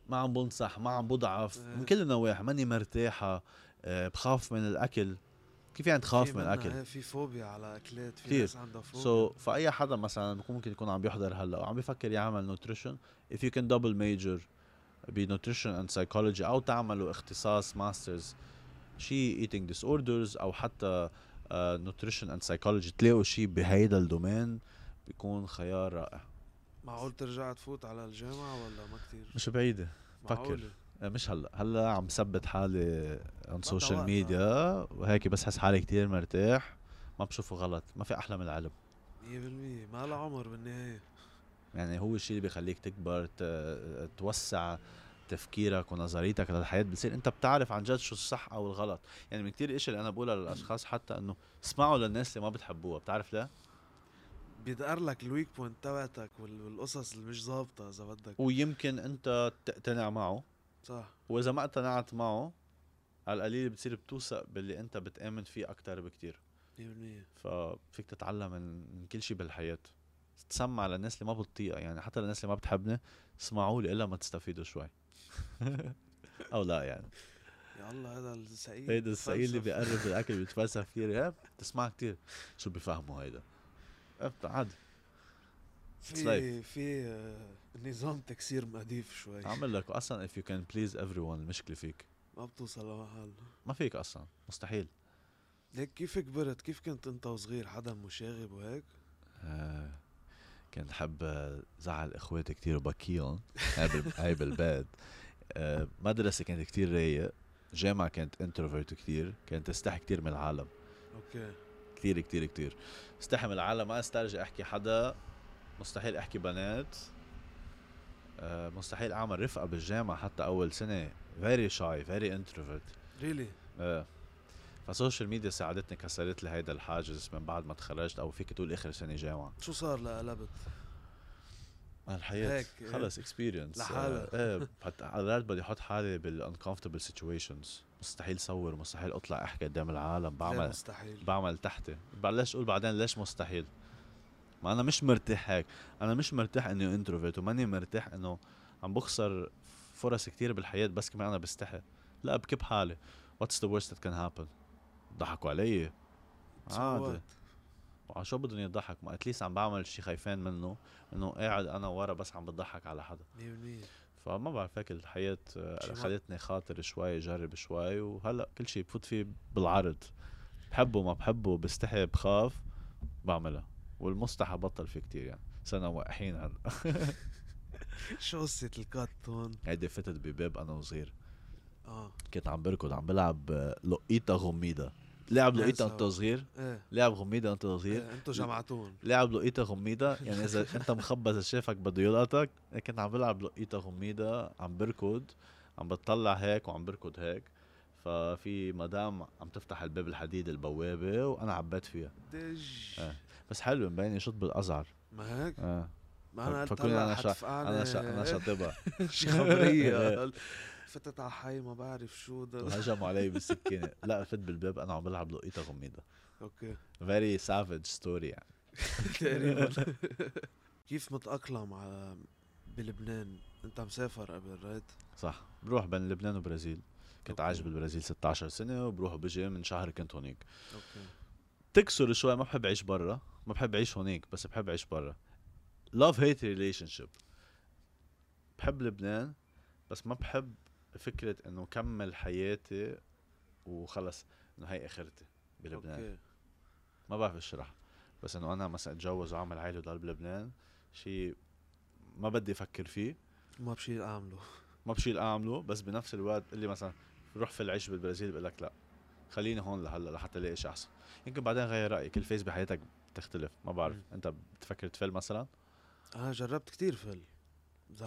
ما عم بنصح ما عم بضعف من كل النواحي، ماني مرتاحة، بخاف من الأكل. كيف يعني تخاف من الاكل؟ في فوبيا على اكلات، في ناس عندها فوبيا. فاي حدا مثلا ممكن يكون عم بيحضر هلا وعم بيفكر يعمل نوتريشن، if you can double major بنوتريشن and psychology او تعملوا اختصاص ماسترز شي eating disorders او حتى nutrition and psychology، تلاقوا شي بهيدا الدومين بيكون خيار رائع. معقول ترجع تفوت على الجامعة ولا ما كتير؟ مش بعيدة، فكر. مش هلا عم ثبت حالي عن سوشيال ميديا وهيك، بس حس حالي كتير مرتاح، ما بشوفه غلط، ما في احلى من العلم 100%. ما له عمر بالنهايه، يعني هو الشيء اللي بيخليك تكبر، توسع تفكيرك ونظريتك للحياه، بتصير انت بتعرف عن جد شو الصح او الغلط. يعني من كتير اشي اللي انا بقولها للاشخاص حتى انه اسمعوا للناس اللي ما بتحبوها، بتعرف ليه؟ بيدقر لك الويك بوينت تبعتك والقصص اللي مش ظابطه اذا بدك، ويمكن انت تقتنع معه صح، واذا ما اقتنعت معه على القليل بتصير بتوثق باللي انت بتآمن فيه اكتر بكتير. 100%. ففيك تتعلم من كل شيء بالحياة، تسمع للناس اللي ما بتطيقها، يعني حتى للناس اللي ما بتحبنا اسمعوا لي الا ما تستفيدوا شوي او لا. يعني يا الله هذا السعيد، هذا السعيد اللي بيقرب الاكل بيتفلسف كتير، ها بتسمع كتير شو بيفهموا هيدا، عادي. في نظام تكسير مأديف شوي عمل لك اصلا if you can please everyone المشكله فيك ما بتوصل لمحل، ما فيك اصلا، مستحيل. ليك كيف كبرت؟ كيف كنت انت وصغير حدا مشاغب وهيك؟ كنت حب زعل اخواتي كتير وبكيهم هاي بالباد. مدرسه كانت كتير رايقه، جامعه كانت انتروفيرت كتير، كانت استحي كتير من العالم. اوكي كتير كتير كتير استحي من العالم، ما استرجع احكي حدا، مستحيل احكي بنات، مستحيل اعمل رفقه بالجامعه. حتى اول سنه very shy very introvert really. فالسوشيال ميديا ساعدتني، كسرت لي هيدا الحاجز من بعد ما تخرجت، او فيك تقول اخر سنه جامعه. شو صار لقلبت الحياه خلص experience لحالك؟ قررت بدي احط حالي بالuncomfortable situations، مستحيل صور، مستحيل اطلع احكي قدام العالم، بعمل تحتي، بلش اقول بعدين ليش مستحيل، ما انا مش مرتاح هيك، انا مش مرتاح اني انتروفيرت، وماني مرتاح انه عم بخسر فرص كتير بالحياة بس كمان انا بستحي، لا بكب حالي. what's the worst that can happen؟ ضحكوا علي عادي، وعشو بدهم يضحك؟ ما اتليس عم بعمل شي خايفين منه، انه قاعد انا ورا بس عم بضحك على حدا. فما بعرف هيك الحياة خلتني خاطر شوي، جرب شوي، وهلا كل شي بفوت فيه بالعرض، بحبه ما بحبه، بستحي بخاف بعملها، والمستحى بطل فيه كتير. يعني سنة واقحين هلا شو قصة الكاتون؟ هيدي فتت بباب انا وصغير، كنت عم بركض عم بلعب لقيطة غميدة. لعب لقيطة انت صغير؟ لعب غميدة انت صغير؟ انتو جمعتون لعب لقيطة غميدة، يعني اذا انت مخبز شافك بده يلقطك. كنت عم بلعب لقيطة غميدة، عم بركض عم بتطلع هيك وعم بركض هيك، ففي مدام عم تفتح الباب الحديد البوابة وانا عبيت فيها بس حلو مبيني شط بالازعر، ما هيك؟ ما انا قلت انا شطبها شي خبرية، فتت على حي ما بعرف شو ده، هجموا علي بالسكينة. لا فت بالباب انا عم بلعب لقيطة غميدة. اوكي very savage story يعني تقريبا. كيف متأقلم على بلبنان؟ انت مسافر قبل رايت؟ صح، بروح بين لبنان وبرازيل، كنت عايش بالبرازيل 16 سنة وبروح بجي من شهر كنت هونيك. اوكي تكسر شوي، ما بحب عيش برا، ما بحب عيش هونيك، بس بحب عيش برا. love hate relationship، بحب لبنان بس ما بحب فكرة انه كمل حياتي وخلص انه هاي اخرتي بلبنان. أوكي. ما بعرف اشرح، بس انه انا مثلا اتجوز واعمل عائلة وضل بلبنان، شيء ما بدي افكر فيه، ما بشيل اعمله، بس بنفس الوقت اللي مثلا روح في العيش بالبرازيل بقول لك لا خليني هون لهلا لحتى الاقي شيء احسن. يمكن بعدين غير رايي، كل فيز بحياتك بتختلف، ما بعرف. انت بتفكر تفل مثلا؟ جربت كتير فل،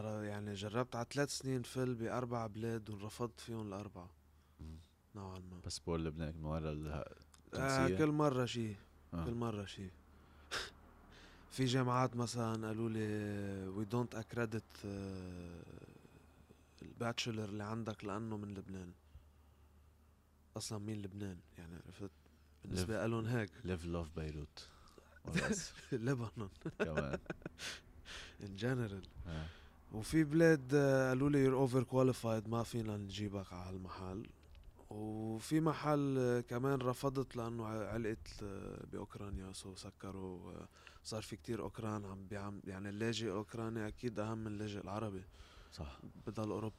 يعني جربت على 3 سنين فل ب4 بلاد ورفضت فيهم ال4 نوعا ما. باسبور لبنان من ورا الجنسيه كل مره شيء في جامعات مثلا قالوا لي we don't accredit الباتشلر اللي عندك لأنه من لبنان. أصلا مين لبنان يعني؟ عرفت بالنسبة قالون هيك live love بيروت لبنان كمان in general. وفي بلاد قالوا لي you're overqualified ما فينا نجيبك على هالمحل. وفي محل كمان رفضت لأنه علقت بأوكرانيا سكروا صار في كتير أوكران عم يعني اللاجئ الأوكراني أكيد أهم من اللاجئ العربي صح بدل أوروبي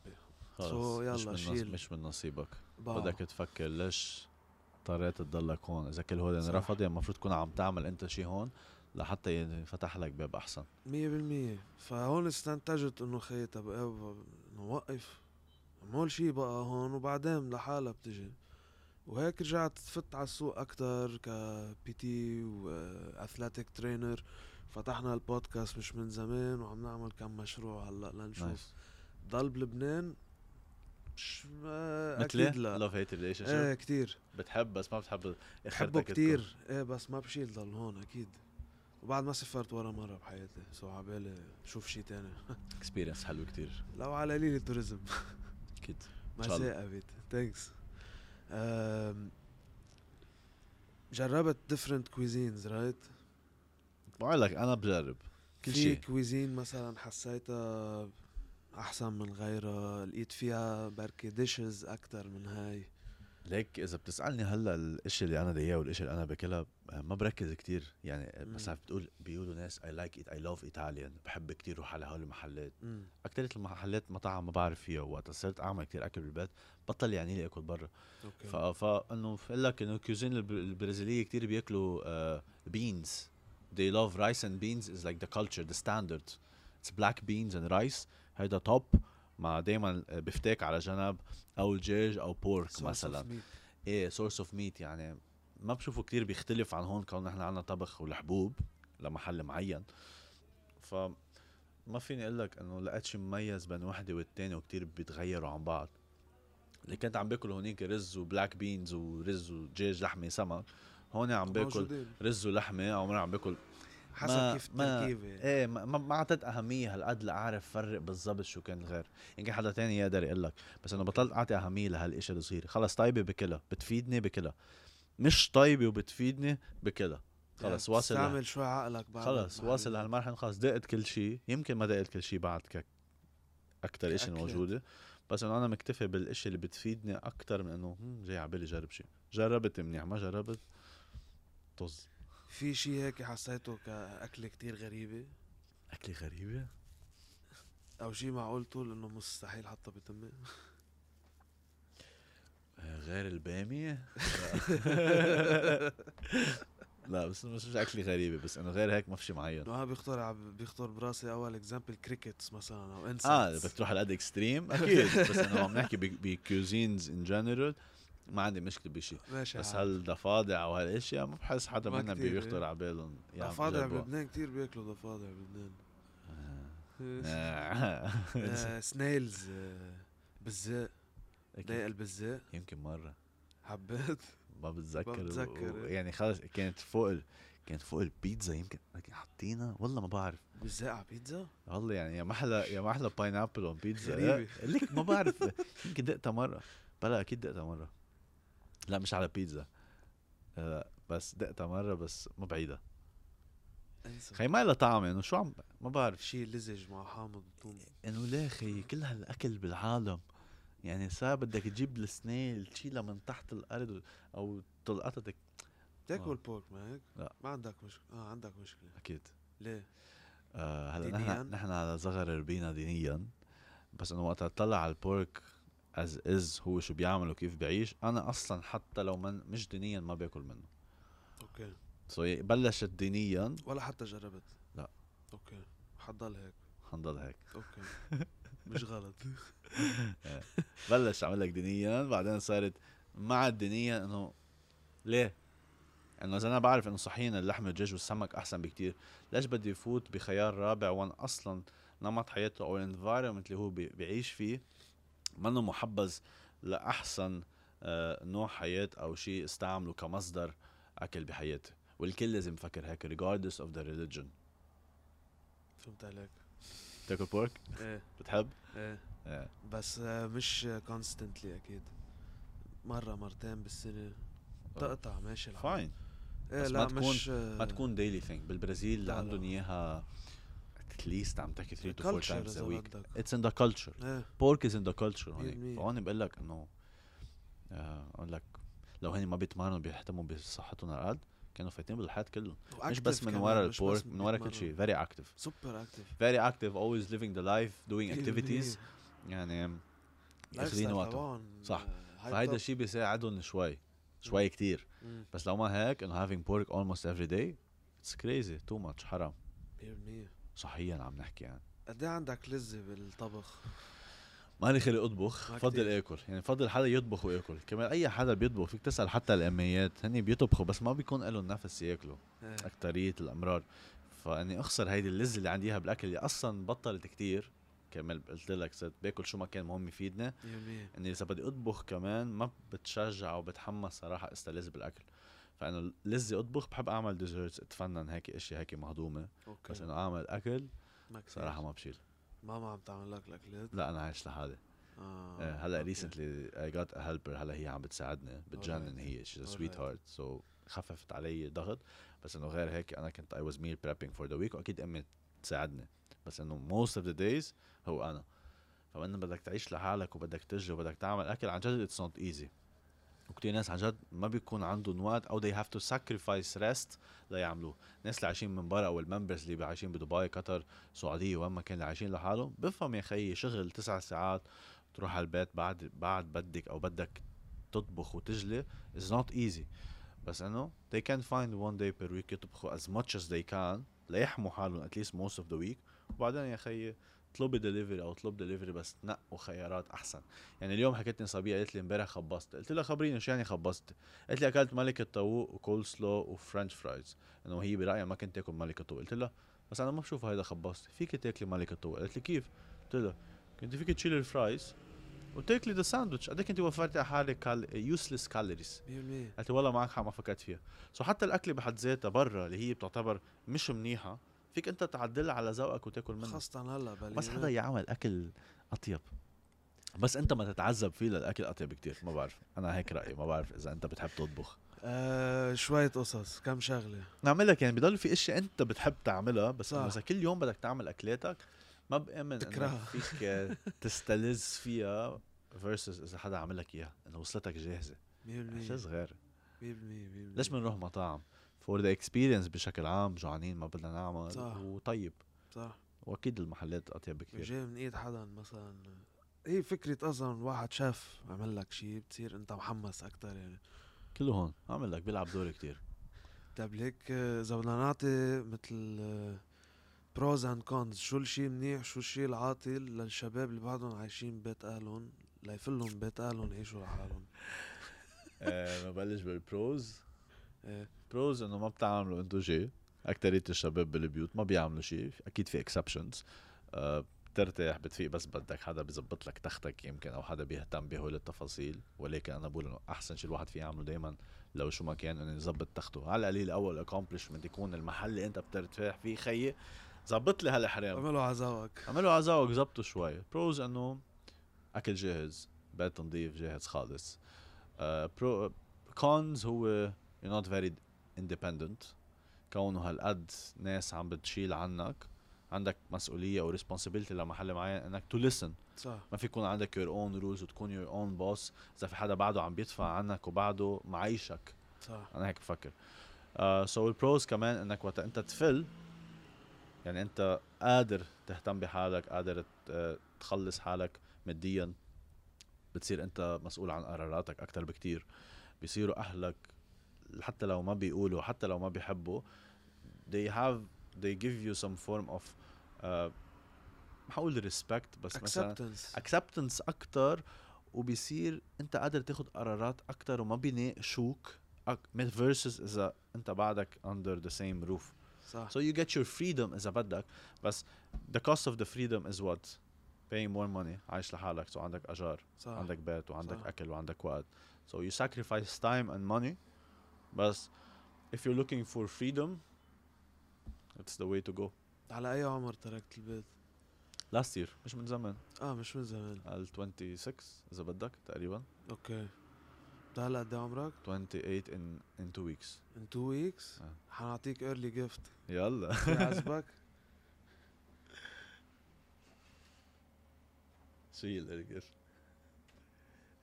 سو يلا شيل مش من نصيبك بدك تفكر ليش اضطريت تضلك هون. إذا كل هودين رفض يعني المفروض تكون عم تعمل أنت شي هون لحتى ينفتح لك باب أحسن 100%. فهون استنتجت إنه خيطة بقى نوقف مول شي بقى هون وبعدين لحالة بتجي. وهيك رجعت فت على السوق أكتر كبي تي وأثلاتيك ترينر. فتحنا البودكاست مش من زمان وعم نعمل كم مشروع هلأ لنشوف ضل بلبنان مش أكيد لا love hate relationship ايه كتير بتحب بس ما بتحب بحبه كتير ايه بس ما بشيل ضل هون أكيد. وبعد ما سافرت ولا مرة بحياتي سو عبالي شوف شي تاني experience حلو كتير لو على ليلي توريزم كده. مساء أبيت thanks. جربت different cuisines right؟ بقولك أنا بجرب كل شيء. cuisine مثلا حسيتها أحسن من غيرها لقيت فيها بركي dishes أكتر من هاي. ليك إذا بتسألني هلا الإشي اللي أنا دياه والإشي اللي أنا بكلها ما بركز كتير يعني مثلا بتقول بيقولوا ناس I like it I love Italian بحب كتير روح على هول المحلات. أكترية المحلات مطاعم ما بعرف فيها وقت صرت أعمل كتير أكل بالبيت بطل يعني لي أكل برا. فأنه بقول لك إنه كوزين البرازيلية كتير بيأكلوا beans they love rice and beans is like the culture the standard it's black beans and rice هيدا top مع دايما بفتاك على جنب او الدجاج او بورك مثلا ايه source of meat يعني ما بشوفه كتير بيختلف عن هون كون نحن عنا طبخ والحبوب لمحل معين. فما فيني اقولك انه لقيت شي مميز بين واحدة والتاني وكتير بيتغيروا عن بعض. اللي كنت عم باكل هونيك رز وبلاك بينز ورز ودجاج لحمة سمك هون عم باكل رز ولحمة عمري عم باكل حسب كيف التركيبة. ايه ما عطيت أهمية هالقد لأعرف فرق بالضبط شو كان الغير. يمكن حدا تاني يقدر يقلك بس أنا بطلت أعطي أهمية لهالإشي الصغير. خلص طيبة بكلها بتفيدني بكلها مش طيبة وبتفيدني بكلها خلص واصل تعمل شوي عقلك بعد خلص واصل لهالمرحلة خلص دقت كل شيء. يمكن ما دقت كل شيء بعد أكتر إشي موجودة بس أنا مكتفي بالإشي اللي بتفيدني أكتر من إنه جاي عبالي جرب شيء. جربت منيح ما جربت طز. في شيء هيك حسيته كأكلة كتير غريبة أكلة غريبة أو شيء معقول طول إنه مستحيل حطه بتمه غير البامية لا بس مش أكلة غريبة بس إنه غير هيك ما في شيء معين. وها بيختار براسي أول إكزامبل كريكتس مثلا أو إنسكتس بدك تروح على قد إكستريم أكيد بس أنا عم نحكي بكوزينز إن جنرال ما عندي مشكلة بشي بس هل ضفادع أو هالأشياء ما بحس حدا منهم بيخطر على بالهم. ضفادع بلبنان كتير بياكلوا ضفادع بلبنان سنيلز بالزاء ضايق البزاء يمكن مرة حبيت ما بتذكر يعني خلص كانت فوق البيتزا يمكن حطينا والله ما بعرف بالزاء على بيتزا والله يعني يا محلى باينابل وبيتزا غريبة لك ما بعرف يمكن دقتها مرة بلا أكيد دقتها مرة لا مش على بيتزا بس دقتها مرة بس ما بعيدة خي ما لها طعم انه شو عم ما بعرف شي لزج مع حامض وطوم انه لا خي كل هالاكل بالعالم يعني صار بدك تجيب السنيل تشيلها من تحت الارض او طلقتك تاكل بورك ما هيك لا ما عندك مشكلة عندك مشكلة اكيد ليه هلا نحن على صغر ربينا دينيا بس انه وقت اطلع على البورك از هو شو بيعمل وكيف بيعيش انا اصلا حتى لو من مش دينيا ما باكل منه اوكي سو بلشت دينيا ولا حتى جربت لا اوكي حنضل هيك اوكي مش غلط بلش عمل لك دينيا بعدين صارت مع الدينيا انه ليه انه اذا انا بعرف انه صحيين اللحم والدجاج والسمك احسن بكتير ليش بدي فوت بخيار رابع وانا اصلا نمط حياته او الانفايرمنت اللي هو بيعيش فيه منه محبز لأحسن نوع حياة أو شيء استعمله كمصدر أكل بحياتي. والكل لازم يفكر هيك regardless of the religion فهمت عليك. تاكل بورك؟ ايه. بتحب؟ ايه بس مش كونستنتلي اكيد، مرة مرتين بالسنة تقطع ماشي العالم. فاين. إيه بس لا ما تكون ديلي ثينج. بالبرازيل اللي عندهم اياها اتليست عم تحكي 3 تو 4 تايمز ا ويك. اتس ان ذا كلتشر، بورك از ان ذا كلتشر هونيك. فهون بقول لك انه اقول لك لو هني ما بيتمرنوا بيهتموا بصحتهم هالقد كانوا فايتين بالحياة كلهم، مش بس من ورا البورك، من ورا كل شيء. فيري اكتف، سوبر اكتف، فيري اكتف، اولويز ليفينج ذا لايف، دوينج اكتيفيتيز، يعني ياخذين وقتهم صح. فهيدا الشيء بيساعدهم شوي كتير. بس لو ما هيك انه having pork almost every day it's crazy too much، حرام 100%. صحيا عم نحكي يعني قد ايه عندك لذة بالطبخ؟ ما لي خلق اطبخ، فضل اكل يعني، فضل حدا يطبخ واكل. كمان اي حدا بيطبخ فيك تسأل، حتى الاميات هني بيطبخوا بس ما بيكون لهم نفس ياكلوا اكترية الامرار. فاني اخسر هيدي اللذة اللي عنديها بالاكل اللي اصلا بطلت كتير. كمان قلت لك صرت باكل شو ما كان، مهم يفيدنا. اني اذا بدي اطبخ كمان ما بتشجع او بتحمس صراحه استلذ بالاكل. فانا لذي اطبخ، بحب اعمل ديزرتس، اتفنن هيك اشياء هيك مهضومه. أوكي. بس انه اعمل اكل صراحه ما بشيل. ماما عم تعمل لك الاكلات؟ لا انا عايش لحالي. هلا ريسنتلي اي جات ا هيلبر، هلا هي عم بتساعدني بتجنن. هي سويت هارت، سو خففت علي ضغط. بس انه غير هيك انا كنت اي واز ميل بريبينج فور ذا ويك، واكيد امي تساعدني. بس انه most of the days هو انا. فمن بدك تعيش لحالك وبدك تجرب وبدك تعمل اكل، عن جد it's not easy. وكتير ناس عن جد ما بيكون عندهم وقت، او they have to sacrifice rest ليعملوه. ناس اللي عايشين من برا، او الممبرز اللي عايشين بدبي، قطر، سعوديه، وين ما كان، اللي عايشين لحالهم بفهم يا خيي شغل 9 ساعات تروح على البيت بعد بدك، او بدك تطبخ وتجلي is not easy. بس انه they can find one day per week يطبخوا as much as they can ليحموا حالهم at least most of the week. وبعدين يا خيي اطلبي دليفري، او اطلب دليفري بس نقوا خيارات احسن. يعني اليوم حكيتني صبيه قالت لي امبارح خبصت، قلت لها خبريني شو يعني خبصت؟ قالت لي اكلت ملك الطاووق وكول سلو وفرنش فرايز، انه هي برايها ما كنت تاكل ملك الطاووق. قلت لها بس انا ما بشوف هيدا خبصت، فيك تاكلي ملك الطاووق. قالت لي كيف؟ قلت لها كنت فيك تشيل الفرايز وتاكلي ذا ساندويتش، قد كنت وفرتي على حالك يوسلس كالوريز. قالت لي والله معك حق، ما فكرت فيها. سو حتى الاكل بحد ذاتها برا اللي هي بتعتبر مش منيحه فيك انت تعدل على ذوقك وتاكل منه، خاصه هلا بس حدا يعمل اكل اطيب. بس انت ما تتعذب فيه للاكل اطيب كتير. ما بعرف، انا هيك رايي. ما بعرف اذا انت بتحب تطبخ شويه قصص كم شغله نعملها، يعني بضل في اشي انت بتحب تعملها. بس اذا كل يوم بدك تعمل اكلاتك ما بامن انك فيك تستلذ فيها versus اذا حدا عمل لك اياها، انه وصلتك جاهزه. 100% صغير. 100%. ليش بنروح مطاعم؟ فور ذا اكسبيرينس بشكل عام. جوعانين ما بدنا نعمل. صح. وطيب صح، واكيد المحلات اطيب بكثير. جاي من ايد حدا مثلا، هي فكره اصلا واحد شاف عمل لك شيء بتصير انت محمس اكثر. يعني كله هون عمل لك بيلعب دور كثير. طب ليك اذا بدنا نعطي مثل بروز اند كونز، شو الشيء منيح شو الشيء العاطل للشباب اللي بعدهم عايشين ببيت اهلهم ليفلهم بيت اهلهم يعيشوا لحالهم؟ ببلش بالبروز. بروز انه ما بتعملوا انتو شيء، اكترية الشباب بالبيوت ما بيعملوا شيء. اكيد في اكسبشنز، بترتاح بتفيق بس بدك حدا بيزبط لك تختك يمكن، او حدا بيهتم بهول التفاصيل. ولكن انا بقول انه احسن شيء الواحد فيه يعمله دائما لو شو ما كان انه يزبط تخته على القليل. اول اكومبلشمنت يكون المحل اللي انت بترتاح فيه، خيي زبط لي هالحرام، اعملوا عزاوك، اعملوا عزاوك، زبطوا شوي. بروز انه اكل جاهز، بيت تنظيف جاهز خالص. برو كونز هو you're not very independent، كونه هالقد ناس عم بتشيل عنك، عندك مسؤولية أو responsibility لمحل معين انك to listen. صح. ما في يكون عندك your own rules وتكون your own boss إذا في حدا بعده عم بيدفع عنك وبعده معيشك. صح. أنا هيك بفكر. so البروز كمان انك وقت انت تفل، يعني انت قادر تهتم بحالك، قادر تخلص حالك ماديا، بتصير انت مسؤول عن قراراتك أكتر بكتير. بيصيروا أهلك حتى لو ما بيقولوا، حتى لو ما بيحبوا، they give you some form of بحاول respect، بس acceptance اكتر. وبيصير انت قادر تاخد قرارات اكتر وما بيناقشوك versus اذا انت بعدك under the same roof. صح. so you get your freedom اذا بدك، بس the cost of the freedom is what paying more money. عايش لحالك، so عندك اجار. صح. عندك بيت وعندك. صح. اكل وعندك وقت، so you sacrifice time and money. بس if you're looking for freedom, it's the way to go. على أي عمر تركت البيت؟ last year مش من زمان. مش من زمان. على 26 إذا بدك تقريبا. أوكي. ده هلا قد عمرك؟ 28 in 2 weeks. in 2 weeks. حنعطيك early gift. يلا. عزبك. شو هي early gift؟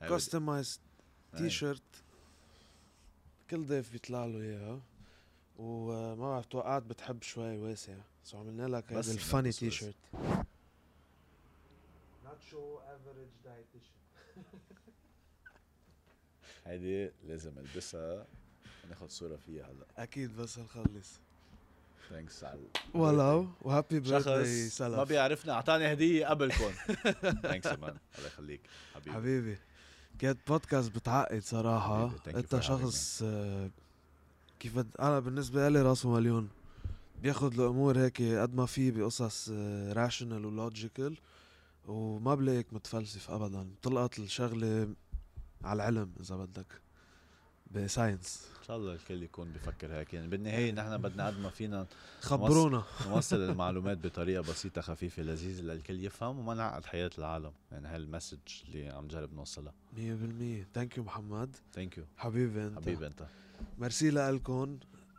customized t-shirt. كل ضيف بيطلع له إياها. وما بعرف توقعت بتحب شوي واسع. سو عملنا لك هذا الفاني تيشيرت. not show average dietitian. هيدي لازم البسها وناخد صورة فيها هلا. أكيد بس هنخلص. thanks على. ولو وهابي بيرثداي سلام. ما بيعرفنا أعطاني هدية قبلكم. thanks كمان الله يخليك حبيبي. حبيبي كانت بودكاست بتعقد صراحة. أنت شخص كيف أنا بالنسبة لي راسه مليون. بياخد الأمور هيك قد ما فيه بقصص راشنال ولوجيكال وما بلاقيك متفلسف أبدا. طلقت الشغلة على العلم إذا بدك بساينس. إن شاء الله الكل يكون بيفكر هيك. يعني بالنهاية نحن بدنا قد ما فينا خبرونا نوصل المعلومات بطريقة بسيطة خفيفة لذيذة للكل يفهم وما نعقد حياة العالم. يعني هالمسج اللي عم جرب نوصلها 100%. ثانك يو محمد. ثانك يو حبيبي أنت. حبيبي أنت. مرسي لكم.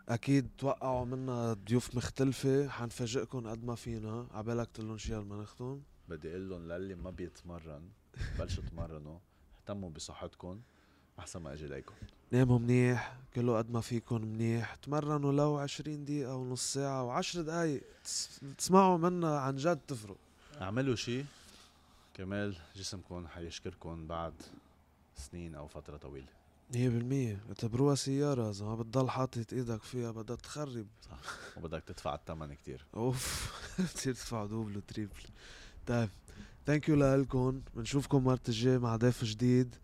اكيد توقعوا منا ضيوف مختلفه حنفاجئكم قد ما فينا. عبالك تقول لهم شي قبل ما نختم؟ بدي اقول لهم للي ما بيتمرن بلشوا تمرنوا. اهتموا بصحتكم احسن ما اجي لكم. ناموا منيح كله قد ما فيكم منيح. تمرنوا لو 20 دقيقه ونص ساعه وعشر دقائق. تسمعوا منا عن جد تفرق. اعملوا شي كمال جسمكم حيشكركم بعد سنين او فتره طويله. 100%. اعتبروها سيارة إذا ما بتضل حاطط إيدك فيها بدها تخرب. صح. وبدك تدفع الثمن كتير. أوف. بتصير تدفع دوبل وتريبل. طيب ثانك يو لكم. بنشوفكم مرة الجاي مع ضيف جديد.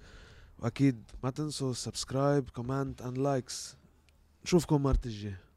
وأكيد ما تنسوا سبسكرايب كومنت أند لايكس. نشوفكم مرة الجاي.